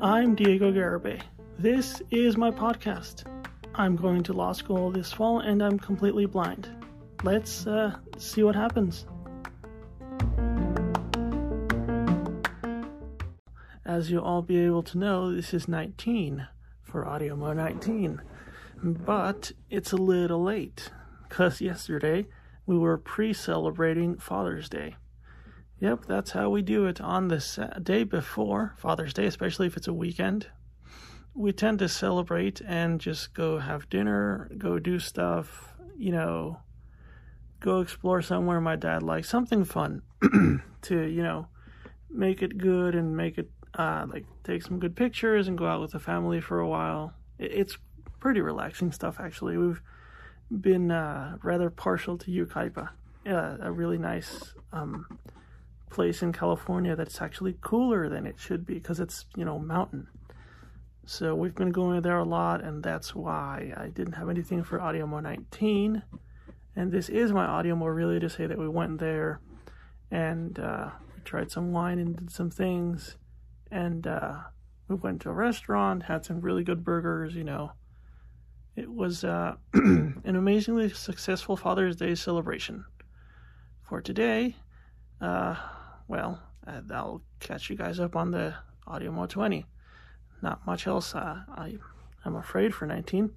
I'm Diego Garibay. This is my podcast. I'm going to law school this fall and I'm completely blind. Let's see what happens. As you'll all be able to know, this is 19 for Audio Mo 19. But it's a little late because yesterday we were pre-celebrating Father's Day. Yep, that's how we do it on the day before Father's Day, especially if it's a weekend. We tend to celebrate and just go have dinner, go do stuff, go explore somewhere my dad likes, something fun to, make it good and make it, take some good pictures and go out with the family for a while. It's pretty relaxing stuff, actually. We've been rather partial to Yucaipa, a really nice place in California that's actually cooler than it should be because it's mountain. So we've been going there a lot, and that's why I didn't have anything for Audio Mo 19. And this is my Audio Mo really to say that we went there and we tried some wine and did some things, and we went to a restaurant, had some really good burgers. It was an amazingly successful Father's Day celebration. For today, I'll catch you guys up on the Audio Mo 20. Not much else, I'm afraid, for 19.